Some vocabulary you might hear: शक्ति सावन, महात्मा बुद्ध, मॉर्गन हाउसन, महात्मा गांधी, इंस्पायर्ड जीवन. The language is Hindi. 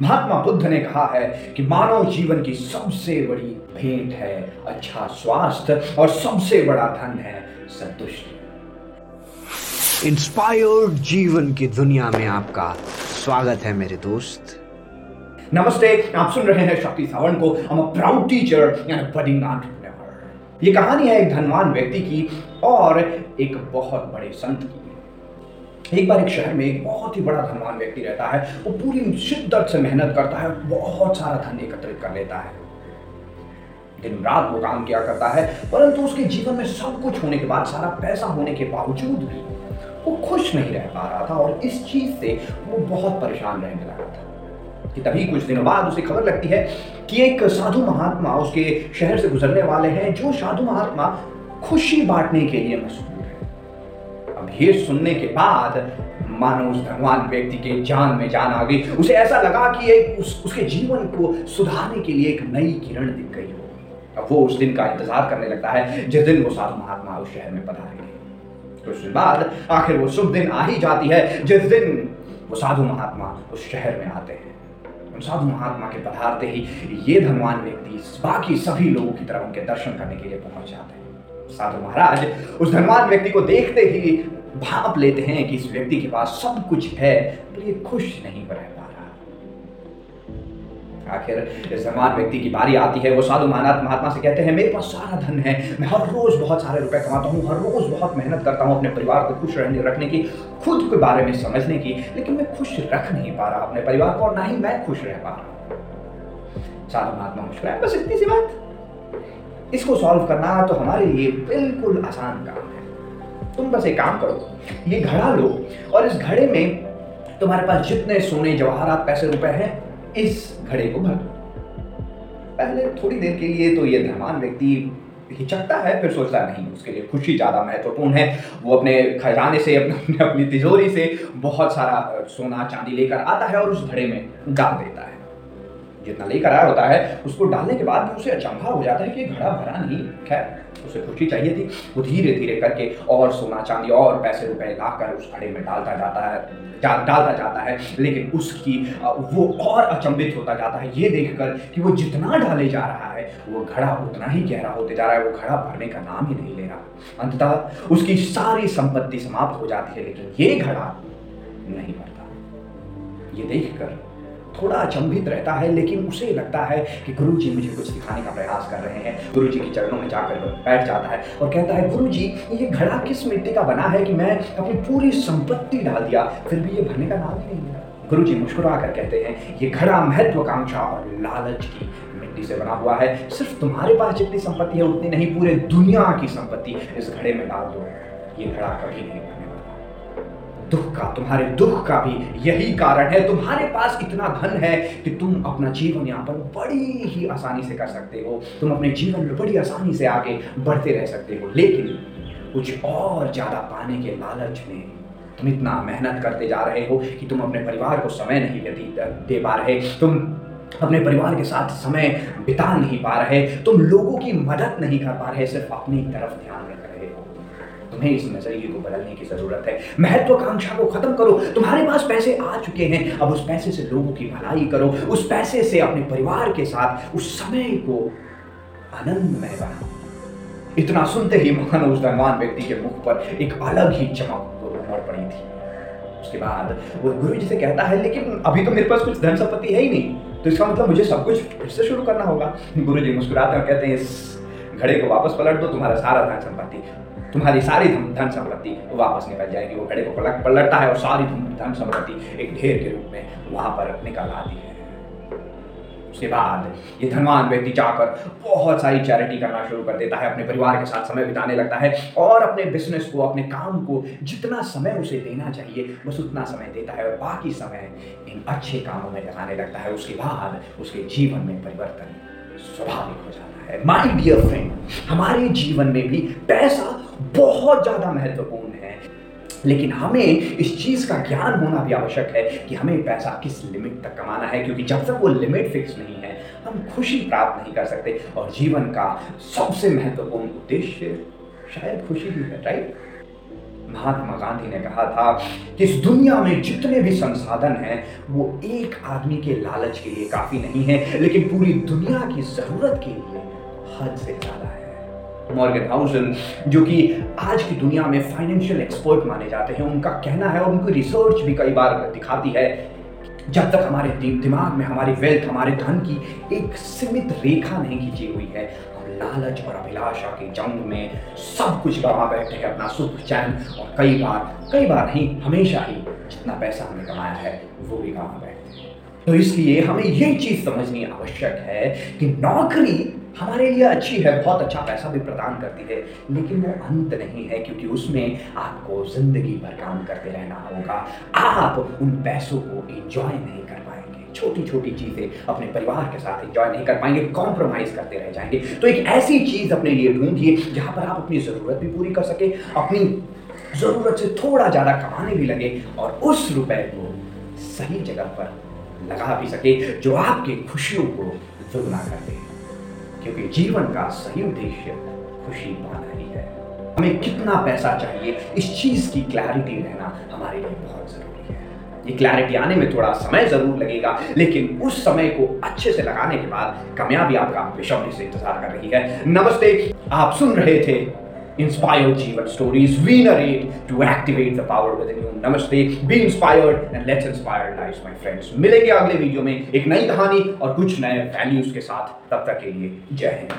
महात्मा बुद्ध ने कहा है कि मानव जीवन की सबसे बड़ी भेंट है अच्छा स्वास्थ्य और सबसे बड़ा धन है संतुष्टि। इंस्पायर्ड जीवन की दुनिया में आपका स्वागत है मेरे दोस्त। नमस्ते, आप सुन रहे हैं शक्ति सावन को। I am a proud teacher and budding entrepreneur. ये कहानी है एक धनवान व्यक्ति की और एक बहुत बड़े संत की। एक बार एक शहर में एक बहुत ही बड़ा धनवान व्यक्ति रहता है। वो पूरी शिद्दत से मेहनत करता है, बहुत सारा धन एकत्रित कर लेता है, दिन रात वो काम किया करता है, परंतु उसके जीवन में सब कुछ होने के बाद, सारा पैसा होने के बावजूद भी वो खुश नहीं रह पा रहा था और इस चीज से वो बहुत परेशान रहने लगा था कि तभी कुछ दिनों बाद उसे खबर लगती है कि एक साधु महात्मा उसके शहर से गुजरने वाले हैं, जो साधु महात्मा खुशी बांटने के लिए मशहूर। ये सुनने के बाद मानो उस धनवान व्यक्ति के जान में जान आ गई। उसे ऐसा लगा कि एक उसके जीवन को सुधारने के लिए एक नई किरण दिख गई हो। अब वो उस दिन का इंतजार करने लगता है जिस दिन वो साधु महात्मा उस शहर में पधारेंगे। कुछ दिन बाद आखिर वो शुभ दिन आ ही जाती है जिस दिन वो साधु महात्मा उस शहर में आते हैं। उन साधु महात्मा के पधारते ही ये धनवान व्यक्ति बाकी सभी लोगों की तरफ उनके दर्शन करने के लिए पहुंच जाते हैं। साधु महाराज उस धनवान व्यक्ति को देखते ही भाप लेते हैं कि इस व्यक्ति के पास सब कुछ है, पर ये खुश नहीं रह पा रहा। आखिर इस धनवान व्यक्ति की बारी आती है। वो साधु महात्मा से कहते हैं, मेरे पास सारा धन है, मैं हर रोज बहुत सारे रुपए कमाता हूँ, हर रोज बहुत मेहनत करता हूँ अपने परिवार को खुश रहने रखने की, खुद के बारे में समझने की, लेकिन मैं खुश रख नहीं पा रहा अपने परिवार को और ना ही मैं खुश रह पा रहा। साधु महात्मा मुस्कुराए, बस इतनी सी बात। इसको सॉल्व करना तो हमारे लिए बिल्कुल आसान काम है। तुम बस एक काम करो, ये घड़ा लो और इस घड़े में तुम्हारे पास जितने सोने जवाहरात पैसे रुपए हैं, इस घड़े को भर दो। पहले थोड़ी देर के लिए तो ये धनवान व्यक्ति हिचकता है, फिर सोचता नहीं, उसके लिए खुशी ज़्यादा महत्वपूर्ण है। वो अपने खजाने से, अपनी तिजोरी से बहुत सारा सोना चांदी लेकर आता है और उस घड़े में डाल देता है। जितना लेकर आया होता है उसको डालने के बाद भी उसे अचंभा हो जाता है कि घड़ा भरा नहीं। खैर, उसे खुशी चाहिए थी। वो धीरे धीरे करके और सोना चांदी और पैसे रुपए लाकर उस घड़े में डालता जाता है। लेकिन उसकी वो और अचंभित होता जाता है ये देखकर कि वो जितना डाले जा रहा है वो घड़ा उतना ही गहरा होते जा रहा है, वो घड़ा भरने का नाम ही नहीं ले रहा। अंततः उसकी सारी संपत्ति समाप्त हो जाती है, लेकिन ये घड़ा नहीं भरता। ये देखकर थोड़ा अचंभित रहता है, लेकिन उसे लगता है कि गुरुजी मुझे कुछ सिखाने का प्रयास कर रहे हैं। गुरुजी के चरणों में जाकर बैठ जाता है और कहता है, गुरुजी ये घड़ा किस मिट्टी का बना है कि मैं अपनी पूरी संपत्ति डाल दिया फिर भी ये भरने का नाम नहीं लिया। गुरुजी मुस्कुरा कर कहते हैं, ये घड़ा महत्वाकांक्षा और लालच की मिट्टी से बना हुआ है। सिर्फ तुम्हारे पास जितनी संपत्ति है उतनी नहीं, पूरे दुनिया की संपत्ति इस घड़े में डाल दो, ये घड़ा कभी नहीं बने। तुम्हारे दुख का भी यही कारण है। तुम्हारे पास इतना धन है कि तुम अपना जीवन यापन बड़ी ही आसानी से कर सकते हो, तुम अपने जीवन में बड़ी आसानी से आगे बढ़ते रह सकते हो, लेकिन कुछ और ज्यादा पाने के लालच में तुम इतना मेहनत करते जा रहे हो कि तुम अपने परिवार को समय नहीं दे पा रहे, तुम अपने परिवार के साथ समय बिता नहीं पा रहे, तुम लोगों की मदद नहीं कर पा रहे, सिर्फ अपनी तरफ ध्यान रख रहे हो। तुम्हें इस नजरिए को बदलने की जरूरत है। महत्वाकांक्षा को खत्म करो। तुम्हारे पास पैसे आ चुके हैं, अब उस पैसे से लोगों की भलाई करो, उस पैसे से अपने परिवार के साथ उस समय को आनंदमय बनाओ। इतना सुनते ही महान उस धनवान व्यक्ति के मुख पर एक अलग ही चमक उमड़ पड़ी थी। उसके बाद वो गुरुजी से कहता है, लेकिन अभी तो मेरे पास कुछ धन संपत्ति है ही नहीं, तो इसका मतलब मुझे सब कुछ फिर से शुरू करना होगा। गुरुजी मुस्कुराते हैं, कहते हैं, इस घड़े को वापस पलट दो, तुम्हारा सारा धन संपत्ति, तुम्हारी सारी धन संपत्ति वापस निकल जाएगी। वो घड़े को पलटता है और सारी धन संपत्ति एक ढेर के रूप में वहां पर निकल आती है। उसके बाद ये धनवान व्यक्ति जाकर बहुत सारी चैरिटी करना शुरू कर देता है, अपने परिवार के साथ समय बिताने लगता है और अपने बिजनेस को, अपने काम को जितना समय उसे देना चाहिए बस उतना समय देता है और बाकी समय इन अच्छे कामों में लगाने लगता है। उसके बाद उसके जीवन में परिवर्तन स्वाभाविक हो जाता है। माय डियर फ्रेंड, हमारे जीवन में भी पैसा बहुत ज़्यादा महत्वपूर्ण है, लेकिन हमें इस चीज़ का ज्ञान होना भी आवश्यक है कि हमें पैसा किस लिमिट तक कमाना है, क्योंकि जब तक वो लिमिट फिक्स नहीं है हम खुशी प्राप्त नहीं कर सकते। और जीवन का सबसे महत्वपूर्ण उद्देश्य शायद खुशी ही है, राइट। महात्मा गांधी ने कहा था कि इस दुनिया में जितने भी संसाधन हैं वो एक आदमी के लालच के लिए काफ़ी नहीं है, लेकिन पूरी दुनिया की ज़रूरत के लिए हद से ज़्यादा है। मॉर्गन हाउसन, जो कि आज की दुनिया में फाइनेंशियल एक्सपर्ट माने जाते हैं, उनका कहना है और उनकी रिसर्च भी कई बार दिखाती है, जब तक हमारे दिमाग में हमारी वेल्थ, हमारे धन की एक सीमित रेखा नहीं खींची हुई है, हम लालच और अभिलाषा की जंग में सब कुछ गंवा बैठे हैं, अपना सुख चैन, और कई बार नहीं, हमेशा ही जितना पैसा हमने कमाया है वो भी गंवा बैठते हैं। तो इसलिए हमें ये चीज़ समझनी आवश्यक है कि नौकरी हमारे लिए अच्छी है, बहुत अच्छा पैसा भी प्रदान करती है, लेकिन वो अंत नहीं है, क्योंकि उसमें आपको ज़िंदगी भर काम करते रहना होगा। आप उन पैसों को एंजॉय नहीं कर पाएंगे, छोटी छोटी चीज़ें अपने परिवार के साथ एंजॉय नहीं कर पाएंगे, कॉम्प्रोमाइज़ करते रह जाएंगे। तो एक ऐसी चीज़ अपने लिए ढूंढिए जहाँ पर आप अपनी ज़रूरत भी पूरी कर सकें, अपनी ज़रूरत से थोड़ा ज़्यादा कमाने भी लगे, और उस रुपये को सही जगह पर लगा भी सके जो आपकी खुशियों को दुगना कर दे, क्योंकि जीवन का सही उद्देश्य खुशी पाना ही है। हमें कितना पैसा चाहिए, इस चीज़ की क्लैरिटी रहना हमारे लिए बहुत ज़रूरी है। ये क्लैरिटी आने में थोड़ा समय ज़रूर लगेगा, लेकिन उस समय को अच्छे से लगाने के बाद कामयाबी आपका बेसब्री से इंतजार कर रही है। नमस्ते, आप सुन रहे थे इंस्पायर्ड जीवन stories, we narrate to activate the power within you. नमस्ते, be inspired and let's inspire lives my friends. मिलेंगे अगले वीडियो में एक नई कहानी और कुछ नए वैल्यूज के साथ। तब तक के लिए जय हिंद।